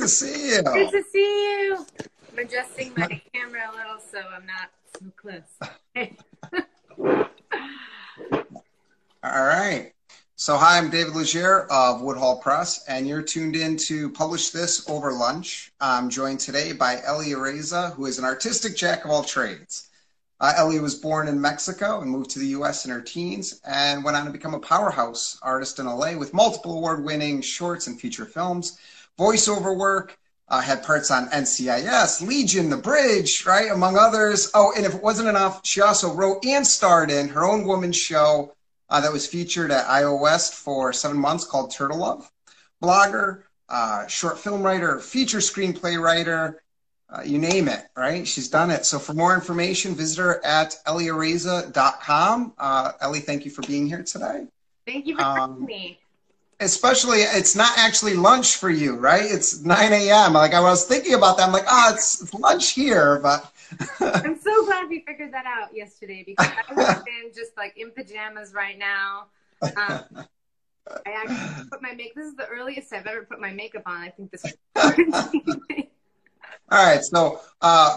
to see you. Good to see you. I'm adjusting my camera a little so I'm not so close. All right. So hi, I'm David Leger of Woodhall Press, and you're tuned in to Publish This Over Lunch. I'm joined today by Elia Ariza, who is an artistic jack of all trades. Elia was born in Mexico and moved to the U.S. in her teens and went on to become a powerhouse artist in L.A. with multiple award-winning shorts and feature films, voiceover work, had parts on NCIS, Legion, The Bridge, right, among others. Oh, and if it wasn't enough, she also wrote and starred in her own woman's show that was featured at IO West for 7 months called Turtle Love. Blogger, short film writer, feature screenplay writer, you name it, right? She's done it. So for more information, visit her at eliaariza.com. Ellie, thank you for being here today. Thank you for having me. Especially, it's not actually lunch for you, right? It's 9 a.m. Like, I was thinking about that. I'm like, oh, it's lunch here, but... I'm so glad we figured that out yesterday, because I would have been just, like, in pajamas right now. I actually put my makeup... This is the earliest I've ever put my makeup on. I think this is the All right, so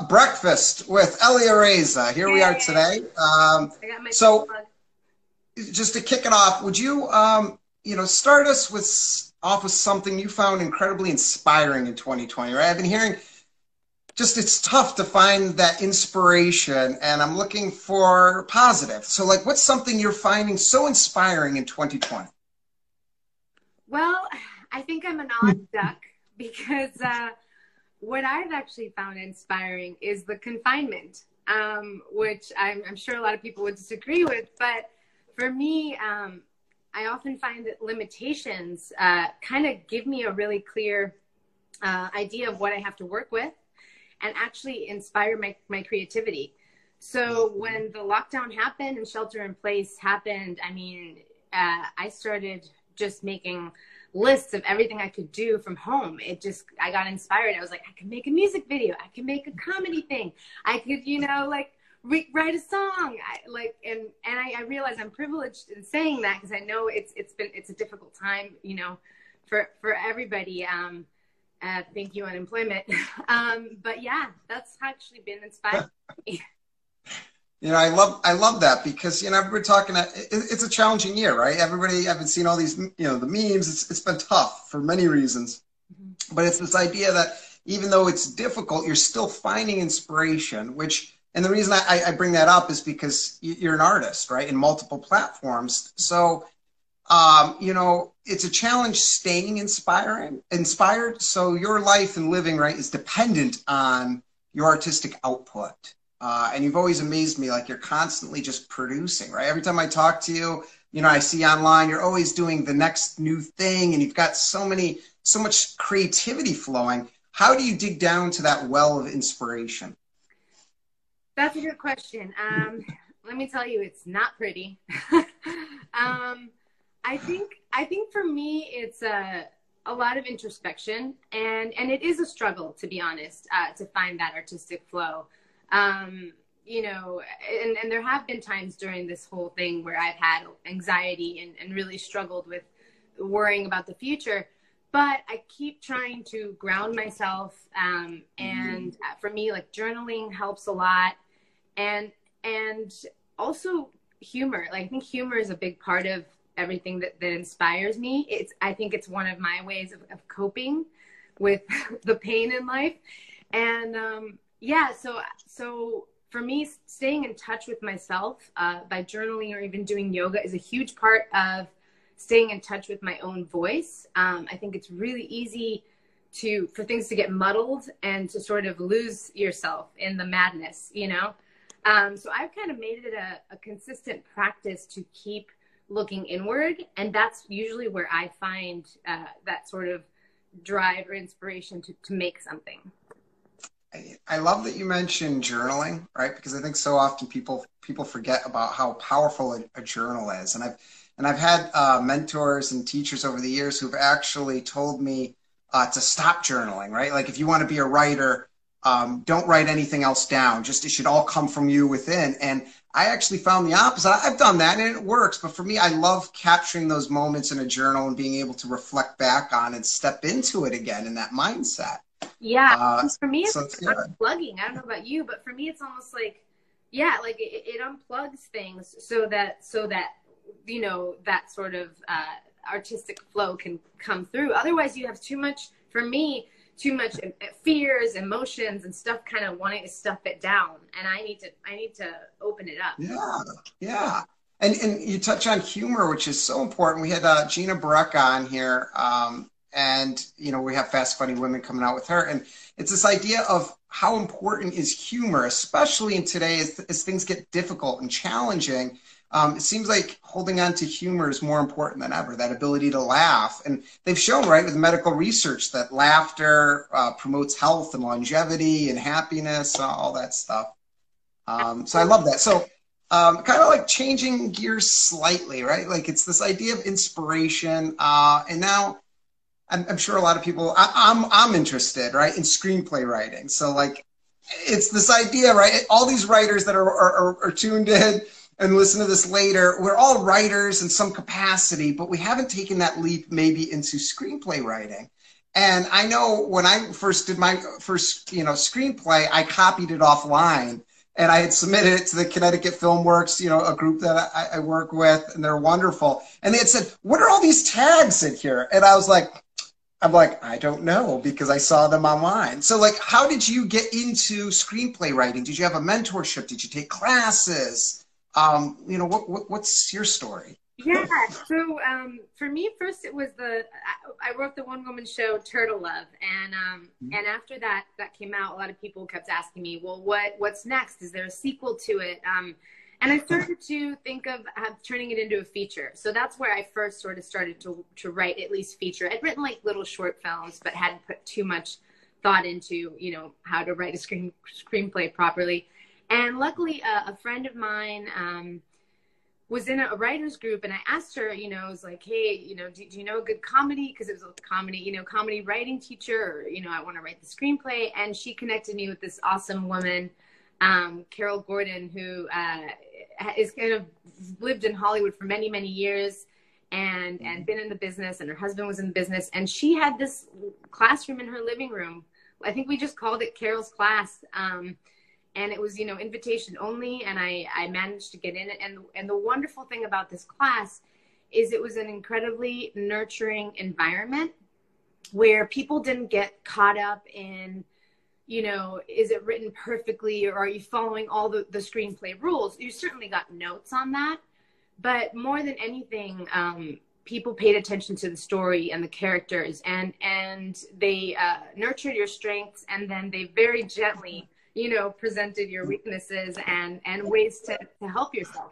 breakfast with Elia Ariza. Here we are today. So, just to kick it off, would you... you know, start us off with something you found incredibly inspiring in 2020, right? I've been hearing just it's tough to find that inspiration, and I'm looking for positive. So, like, what's something you're finding so inspiring in 2020? Well, I think I'm an odd duck because what I've actually found inspiring is the confinement, which I'm sure a lot of people would disagree with. But for me, I often find that limitations kind of give me a really clear idea of what I have to work with and actually inspire my creativity. So when the lockdown happened and shelter in place happened, I mean, I started just making lists of everything I could do from home. I got inspired. I was like, I can make a music video. I can make a comedy thing. I could, you know, like, write a song, and I realize I'm privileged in saying that, because I know it's a difficult time, you know, for everybody. Thank you, unemployment. But yeah, that's actually been inspiring. You know, I love that, because, you know, we're talking it's a challenging year, right? Everybody, I've been seeing all these, you know, the memes. It's been tough for many reasons, but it's this idea that even though it's difficult, you're still finding inspiration, which. And the reason I bring that up is because you're an artist, right, in multiple platforms. So, you know, it's a challenge staying inspired. So your life and living, right, is dependent on your artistic output. And you've always amazed me, like, you're constantly just producing, right? Every time I talk to you, you know, I see online, you're always doing the next new thing, and you've got so much creativity flowing. How do you dig down to that well of inspiration? That's a good question. Let me tell you, it's not pretty. I think for me, it's a lot of introspection, and it is a struggle, to be honest, to find that artistic flow. You know, and there have been times during this whole thing where I've had anxiety and really struggled with worrying about the future. But I keep trying to ground myself, and for me, like, journaling helps a lot. And also humor. Like, I think humor is a big part of everything that inspires me. I think it's one of my ways of coping with the pain in life. And yeah, so for me, staying in touch with myself by journaling or even doing yoga is a huge part of staying in touch with my own voice. I think it's really easy for things to get muddled and to sort of lose yourself in the madness, you know? So I've kind of made it a consistent practice to keep looking inward. And that's usually where I find that sort of drive or inspiration to make something. I love that you mentioned journaling, right? Because I think so often people forget about how powerful a journal is. And I've had mentors and teachers over the years who've actually told me to stop journaling, right? Like, if you want to be a writer, don't write anything else down. Just, it should all come from you within. And I actually found the opposite. I've done that and it works. But for me, I love capturing those moments in a journal and being able to reflect back on and step into it again in that mindset. Yeah. For me, it's unplugging. I don't know about you, but for me, it's almost like, yeah, like it unplugs things so that, you know, that sort of artistic flow can come through. Otherwise, you have too much, for me, too much fears, emotions, and stuff kind of wanting to stuff it down. And I need to open it up. Yeah. Yeah. And you touch on humor, which is so important. We had Gina Barek on here. And, you know, we have Fast Funny Women coming out with her. And it's this idea of how important is humor, especially in today as things get difficult and challenging. It seems like holding on to humor is more important than ever, that ability to laugh. And they've shown, right, with medical research that laughter promotes health and longevity and happiness, all that stuff. So I love that. So kind of like changing gears slightly, right? Like it's this idea of inspiration. And now I'm sure a lot of people, I'm interested, right, in screenplay writing. So like it's this idea, right? All these writers that are tuned in and listen to this later, we're all writers in some capacity, but we haven't taken that leap maybe into screenplay writing. And I know when I first did my first, you know, screenplay, I copied it offline and I had submitted it to the Connecticut Film Works, you know, a group that I work with, and they're wonderful. And they had said, what are all these tags in here? And I was like, I don't know, because I saw them online. So like, how did you get into screenplay writing? Did you have a mentorship? Did you take classes? You know, what's your story? Yeah, so for me, first it was I wrote the one-woman show Turtle Love, and and after that came out, a lot of people kept asking me, well, what's next? Is there a sequel to it? And I started to think of turning it into a feature. So that's where I first sort of started to write at least feature. I'd written like little short films, but hadn't put too much thought into, you know, how to write a screenplay properly. And luckily, a friend of mine was in a writer's group, and I asked her, you know, I was like, hey, you know, do you know a good comedy? Because it was a comedy, you know, comedy writing teacher, or, you know, I want to write the screenplay. And she connected me with this awesome woman, Carol Gordon, who is kind of lived in Hollywood for many, many years and been in the business, and her husband was in the business. And she had this classroom in her living room. I think we just called it Carol's class. And it was, you know, invitation only, and I managed to get in it. And the wonderful thing about this class is it was an incredibly nurturing environment where people didn't get caught up in, you know, is it written perfectly, or are you following all the screenplay rules? You certainly got notes on that. But more than anything, people paid attention to the story and the characters, and they nurtured your strengths, and then they very gently, you know, presented your weaknesses and ways to help yourself.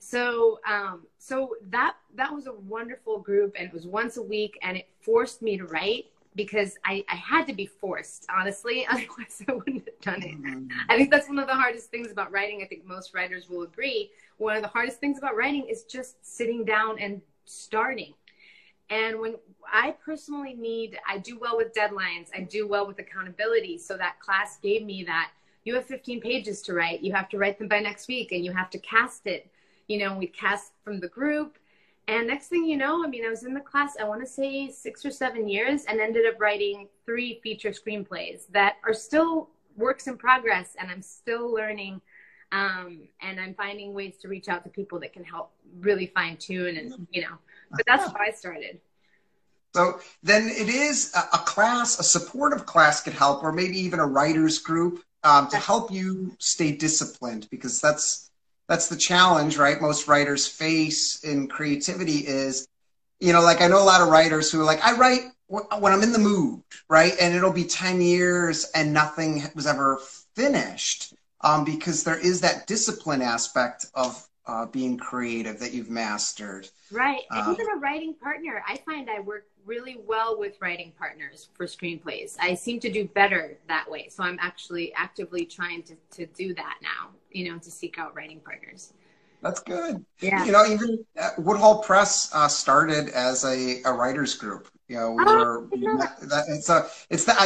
So that was a wonderful group, and it was once a week, and it forced me to write because I had to be forced, honestly, otherwise I wouldn't have done it. I think that's one of the hardest things about writing. I think most writers will agree. One of the hardest things about writing is just sitting down and starting. And when I personally I do well with deadlines, I do well with accountability. So that class gave me that you have 15 pages to write, you have to write them by next week, and you have to cast it. You know, we cast from the group, and next thing you know, I mean, I was in the class, I want to say 6 or 7 years, and ended up writing 3 feature screenplays that are still works in progress, and I'm still learning. And I'm finding ways to reach out to people that can help really fine tune and, you know, but that's how I started. So then it is a class, a supportive class could help, or maybe even a writer's group to help you stay disciplined, because that's the challenge, right? Most writers face in creativity is, you know, like I know a lot of writers who are like, I write when I'm in the mood, right? And it'll be 10 years and nothing was ever finished. Because there is that discipline aspect of being creative that you've mastered. Right. And even a writing partner. I find I work really well with writing partners for screenplays. I seem to do better that way. So I'm actually actively trying to do that now, you know, to seek out writing partners. That's good. Yeah. You know, even Woodhall Press started as a writer's group. You know, we were,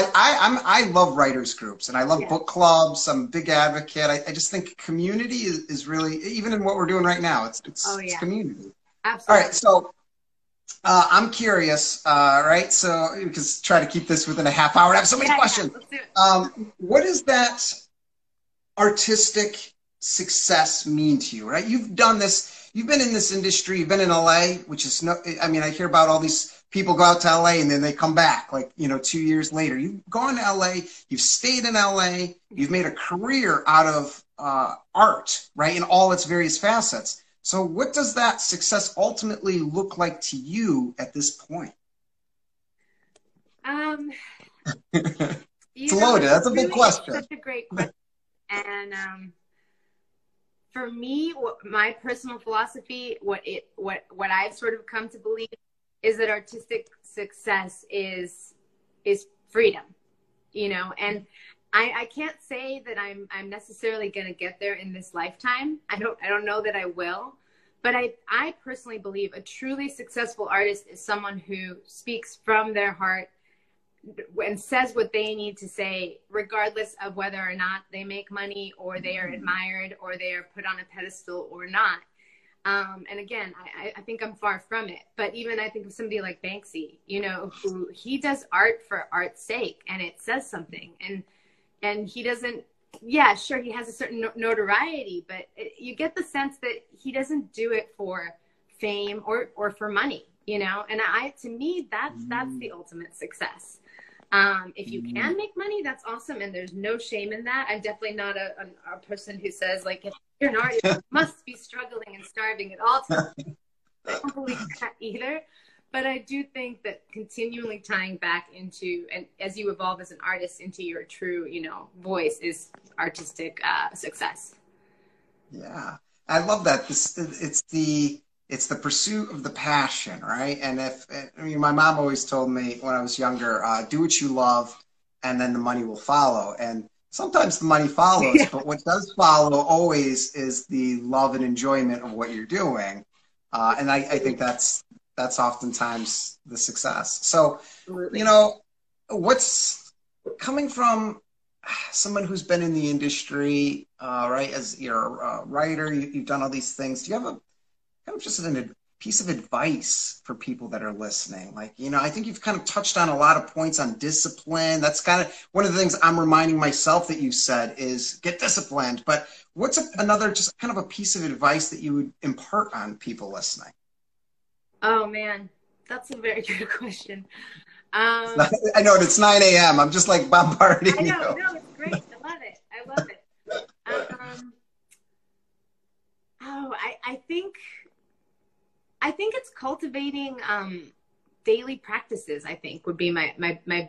I love writers groups, and I love book clubs. I'm a big advocate. I just think community is really, even in what we're doing right now, it's community. Absolutely. All right. So I'm curious, right? So because try to keep this within a half hour. I have so many questions. What does that artistic success mean to you, right? You've done this, you've been in this industry, you've been in LA, which is no, I mean, I hear about all these people go out to LA and then they come back like, you know, 2 years later. You've gone to LA, you've stayed in LA, you've made a career out of art, right? In all its various facets. So what does that success ultimately look like to you at this point? It's loaded. That's a big question. Such a great question. And for me, my personal philosophy, what I've sort of come to believe is that artistic success is freedom, you know. And I can't say that I'm necessarily going to get there in this lifetime. I don't know that I will, but I personally believe a truly successful artist is someone who speaks from their heart and says what they need to say, regardless of whether or not they make money or they are admired or they are put on a pedestal or not. And again, I think I'm far from it, but even I think of somebody like Banksy, you know, who he does art for art's sake, and it says something, and he doesn't, yeah, sure, he has a certain notoriety, but you get the sense that he doesn't do it for fame or for money, you know. And to me, that's the ultimate success. If you can make money, that's awesome. And there's no shame in that. I'm definitely not a person who says, like, if you're an artist, you must be struggling and starving at all times. I don't believe that either. But I do think that continually tying back into, and as you evolve as an artist, into your true, you know, voice is artistic success. Yeah. I love that. It's the pursuit of the passion, right? And my mom always told me when I was younger, do what you love, and then the money will follow. And sometimes the money follows, but what does follow always is the love and enjoyment of what you're doing. And I think that's oftentimes the success. So, you know, what's coming from someone who's been in the industry, right? As you're a writer, you've done all these things. Do you have just a piece of advice for people that are listening? Like, you know, I think you've kind of touched on a lot of points on discipline. That's kind of one of the things I'm reminding myself that you said is get disciplined. But what's another just kind of a piece of advice that you would impart on people listening? Oh, man, that's a very good question. I know it's 9 a.m. I'm just like bombarding you. I know, no, it's great. I love it. I love it. I think it's cultivating daily practices, I think, would be my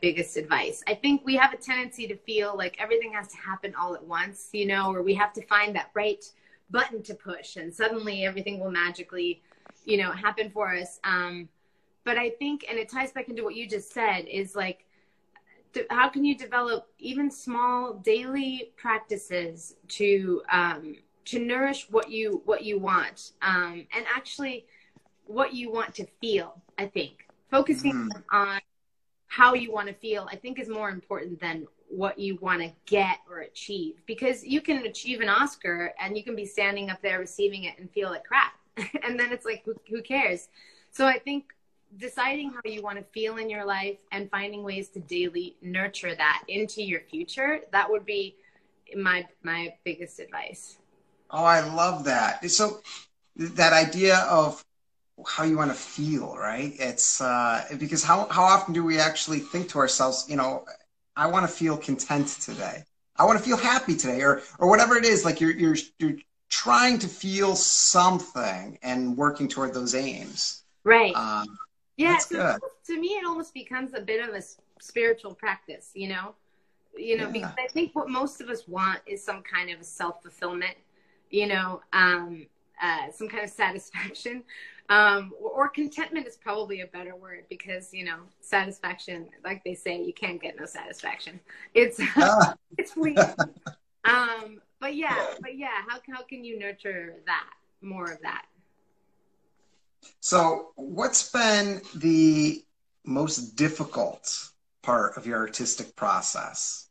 biggest advice. I think we have a tendency to feel like everything has to happen all at once, you know, or we have to find that right button to push and suddenly everything will magically, you know, happen for us. But I think, and it ties back into what you just said, is like, how can you develop even small daily practices to nourish what you want, and actually what you want to feel? I think focusing on how you want to feel, I think, is more important than what you want to get or achieve, because you can achieve an Oscar and you can be standing up there receiving it and feel like crap. And then it's like, who cares? So I think deciding how you want to feel in your life and finding ways to daily nurture that into your future, that would be my biggest advice. Oh, I love that. So that idea of how you want to feel, right? It's because how often do we actually think to ourselves, you know, I want to feel content today. I want to feel happy today, or whatever it is. Like you're trying to feel something and working toward those aims. Right. Yeah. So good. To me, it almost becomes a bit of a spiritual practice, you know, because I think what most of us want is some kind of self-fulfillment, you know, some kind of satisfaction, or contentment is probably a better word, because, you know, satisfaction, like they say, you can't get no satisfaction. It's weird. But yeah, how can you nurture that, more of that? So what's been the most difficult part of your artistic process?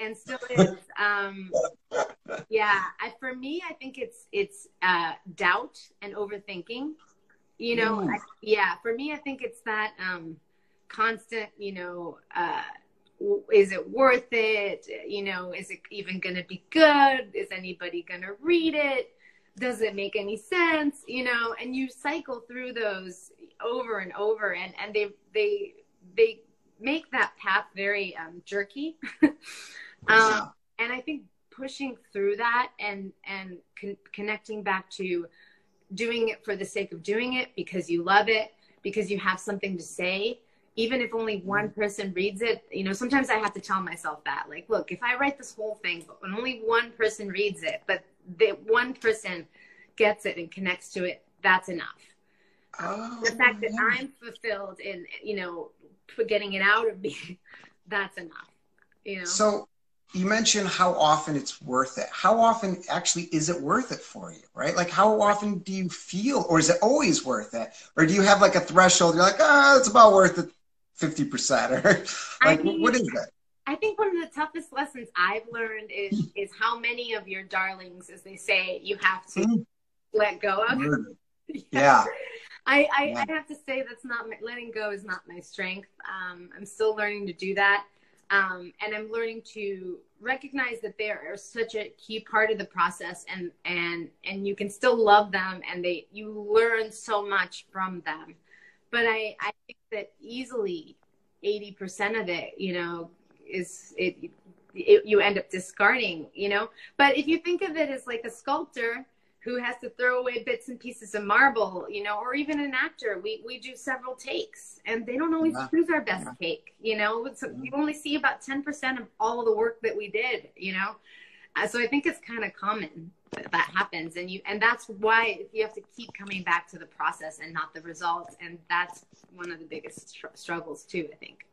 And still is. Yeah, for me, I think it's doubt and overthinking. You know, for me, I think it's that constant, you know, is it worth it? You know, is it even going to be good? Is anybody going to read it? Does it make any sense? You know, and you cycle through those over and over, and they make that path very jerky. And I think pushing through that and connecting back to doing it for the sake of doing it, because you love it, because you have something to say, even if only one person reads it. You know, sometimes I have to tell myself that, like, look, if I write this whole thing and only one person reads it, but that one person gets it and connects to it, that's enough. The fact that I'm fulfilled in, you know, for getting it out of me, that's enough, you know? So you mentioned how often it's worth it. How often actually is it worth it for you, right? Like, how often do you feel, or is it always worth it? Or do you have like a threshold? You're like, it's about worth it 50%, or like, what is it? I think one of the toughest lessons I've learned is how many of your darlings, as they say, you have to let go of. Yeah. I have to say that's not my, letting go is not my strength. I'm still learning to do that. And I'm learning to recognize that they are such a key part of the process, and you can still love them, and you learn so much from them. But I think that easily 80% of it, you know, is it you end up discarding, you know. But if you think of it as like a sculptor who has to throw away bits and pieces of marble, you know, or even an actor, we do several takes, and they don't always choose our best take, you know. So you only see about 10% of all of the work that we did, you know. So I think it's kind of common that happens, and that's why you have to keep coming back to the process and not the results. And that's one of the biggest struggles too, I think.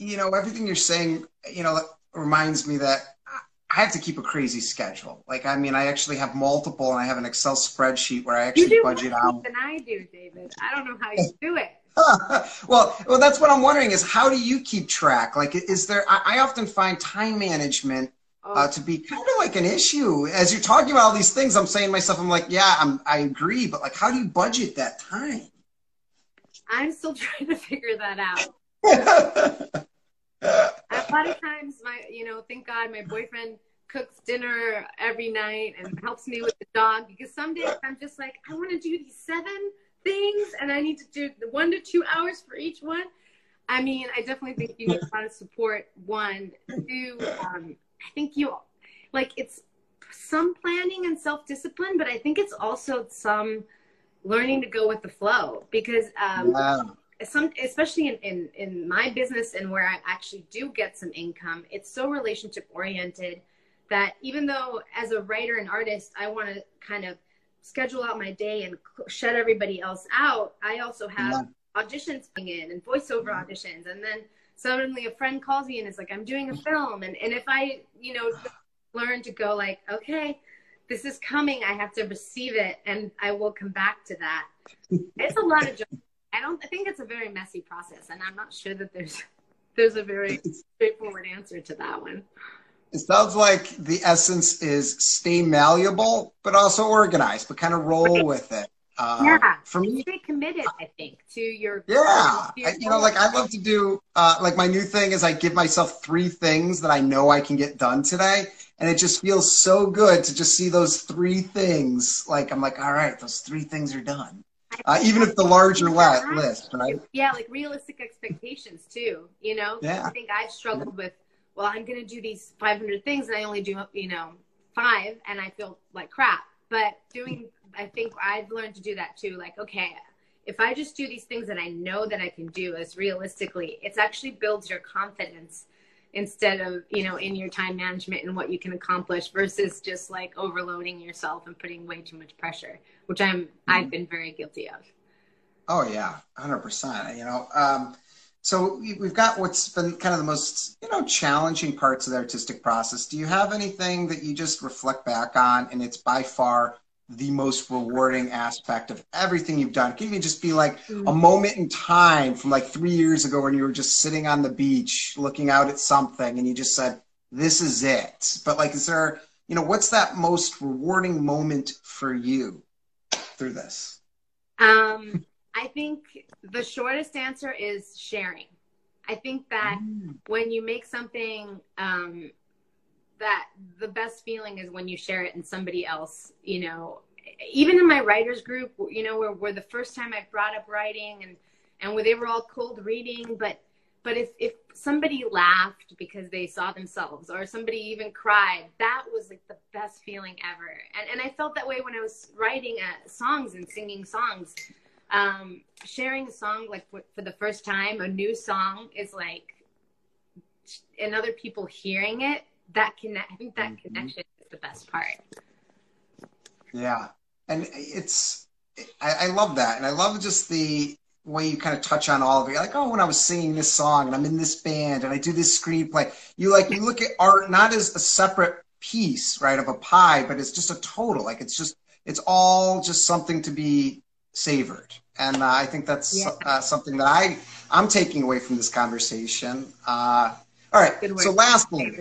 You know, everything you're saying, you know, reminds me that I have to keep a crazy schedule. Like, I mean, I actually have multiple, and I have an Excel spreadsheet where I actually budget out. Than I do, David. I don't know how you do it. well, that's what I'm wondering, is how do you keep track? Like, is there? I often find time management to be kind of like an issue. As you're talking about all these things, I'm saying to myself, I'm like, yeah, I agree, but like, how do you budget that time? I'm still trying to figure that out. A lot of times, thank God, my boyfriend cooks dinner every night and helps me with the dog, because some days I'm just like, I want to do these 7 things, and I need to do 1 to 2 hours for each one. I mean, I definitely think you need a lot of support. 1, 2, I think it's some planning and self-discipline, but I think it's also some learning to go with the flow, because especially in my business, and where I actually do get some income, it's so relationship oriented that even though as a writer and artist, I want to kind of schedule out my day and shut everybody else out, I also have auditions coming in and voiceover auditions. And then suddenly a friend calls me and is like, I'm doing a film. And if I, you know, learn to go like, okay, this is coming, I have to receive it, and I will come back to that. It's a lot of jobs. I think it's a very messy process, and I'm not sure that there's a very straightforward answer to that one. It sounds like the essence is stay malleable, but also organized, but kind of roll with it. For me, stay committed, I think, to your I love to do like, my new thing is I give myself 3 things that I know I can get done today, and it just feels so good to just see those 3 things. Like, I'm like, all right, those 3 things are done. Even if the larger list, right? Yeah, like realistic expectations too, you know? Yeah. I think I've struggled with, well, I'm going to do these 500 things, and I only do, 5, and I feel like crap. But I think I've learned to do that too. Like, okay, if I just do these things that I know that I can do as realistically, it's actually builds your confidence instead of, in your time management and what you can accomplish, versus just like overloading yourself and putting way too much pressure, which I've been very guilty of. Oh yeah. 100%, so we've got what's been kind of the most, challenging parts of the artistic process. Do you have anything that you just reflect back on, and it's by far the most rewarding aspect of everything you've done? Can even just be like a moment in time from like 3 years ago when you were just sitting on the beach looking out at something and you just said, this is it. But like, is there, you know, what's that most rewarding moment for you through this? I think the shortest answer is sharing. I think that when you make something, that the best feeling is when you share it and somebody else, you know, even in my writers group, you know, where the first time I brought up writing and where they were all cold reading, but if somebody laughed because they saw themselves or somebody even cried, that was like the best feeling ever. And I felt that way when I was writing songs and singing songs. Sharing a song, like for the first time, a new song is like, and other people hearing it, that connect, I think that connection is the best part. Yeah. And it's, I love that. And I love just the way you kind of touch on all of it. You're like, oh, when I was singing this song and I'm in this band and I do this screenplay, you like, you look at art, not as a separate piece, right, of a pie, but it's just a total, like, it's just, it's all just something to be savored. And I think that's something that I'm taking away from this conversation. All right. So lastly,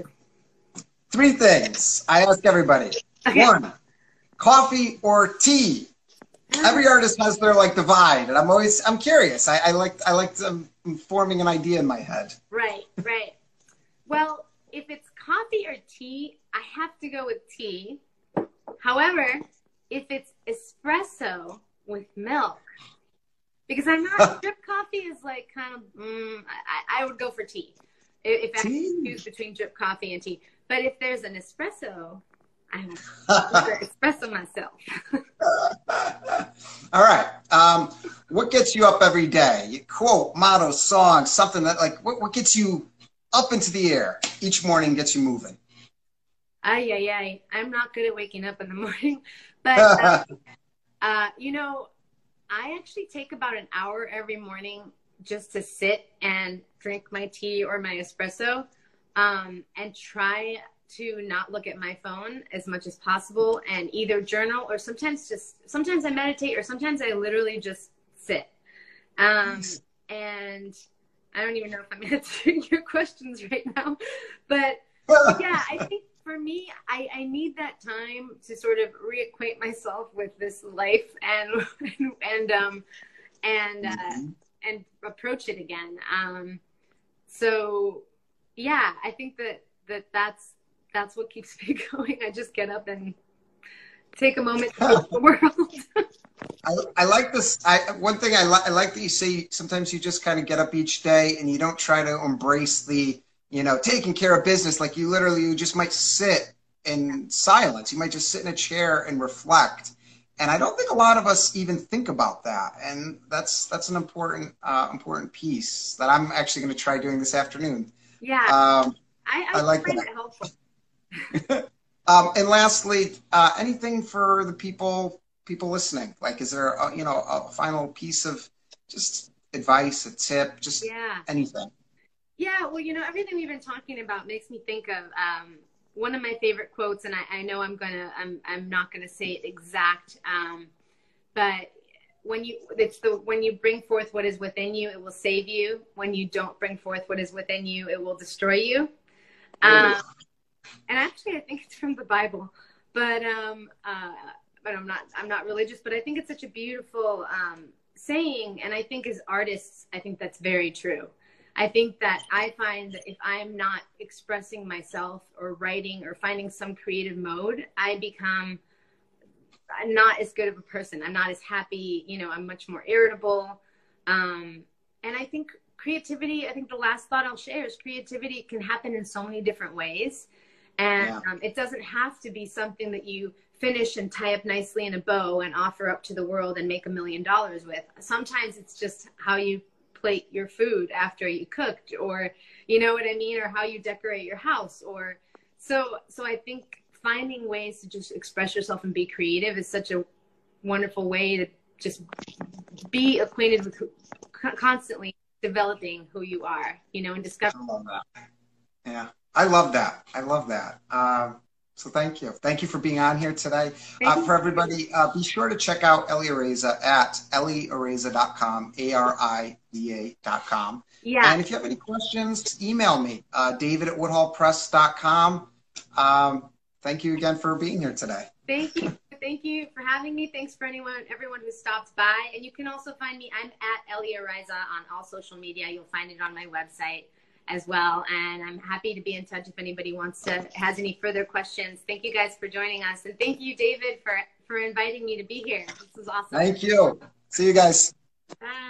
three things I ask everybody. Okay. One, coffee or tea? Every artist has their like divide. And I'm curious. I'm forming an idea in my head. Right. Right. Well, if it's coffee or tea, I have to go with tea. However, if it's espresso with milk, because I'm not, drip coffee is like kind of, I would go for tea. If I could choose between drip coffee and tea. But if there's an espresso, I would espresso myself. All right. What gets you up every day? You quote, motto, song, something that like, what gets you up into the air each morning, gets you moving? I'm not good at waking up in the morning, but you know, I actually take about an hour every morning just to sit and drink my tea or my espresso, and try to not look at my phone as much as possible and either journal or sometimes I meditate or sometimes I literally just sit. And I don't even know if I'm answering your questions right now, but yeah, I think for me, I need that time to sort of reacquaint myself with this life and approach it again. So yeah, I think that's what keeps me going. I just get up and take a moment to look at the world. I like this. One thing I like that you say, sometimes you just kind of get up each day and you don't try to embrace the, you know, taking care of business. Like you literally, you just might sit in silence. You might just sit in a chair and reflect. And I don't think a lot of us even think about that. And that's an important, important piece that I'm actually going to try doing this afternoon. Yeah. I like find that. It helpful. And lastly, anything for the people listening, like, is there a, you know, a final piece of just advice, a tip, just anything? Yeah, well, you know, everything we've been talking about makes me think of one of my favorite quotes, and I know I'm not gonna say it exact, but when you bring forth what is within you, it will save you. When you don't bring forth what is within you, it will destroy you. And actually, I think it's from the Bible, but I'm not religious, but I think it's such a beautiful saying, and I think as artists, I think that's very true. I think that I find that if I'm not expressing myself or writing or finding some creative mode, I become not as good of a person. I'm not as happy, you know, I'm much more irritable. And I think creativity, I think the last thought I'll share is creativity can happen in so many different ways. And it doesn't have to be something that you finish and tie up nicely in a bow and offer up to the world and make $1 million with. Sometimes it's just how you plate your food after you cooked, or you know what I mean, or how you decorate your house, or so I think finding ways to just express yourself and be creative is such a wonderful way to just be acquainted with constantly developing who you are, you know, and discovering. I love that. I love that. So thank you. Thank you for being on here today. For everybody, be sure to check out Elia Ariza at eliaariza.com, A-R-I-Z-A.com. Yeah. And if you have any questions, email me, david@woodhallpress.com. Thank you again for being here today. Thank you. Thank you for having me. Thanks for everyone who stopped by. And you can also find me. I'm at Elia Ariza on all social media. You'll find it on my website as well. And I'm happy to be in touch if anybody has any further questions. Thank you guys for joining us. And thank you, David, for inviting me to be here. This was awesome. Thank you. See you guys. Bye.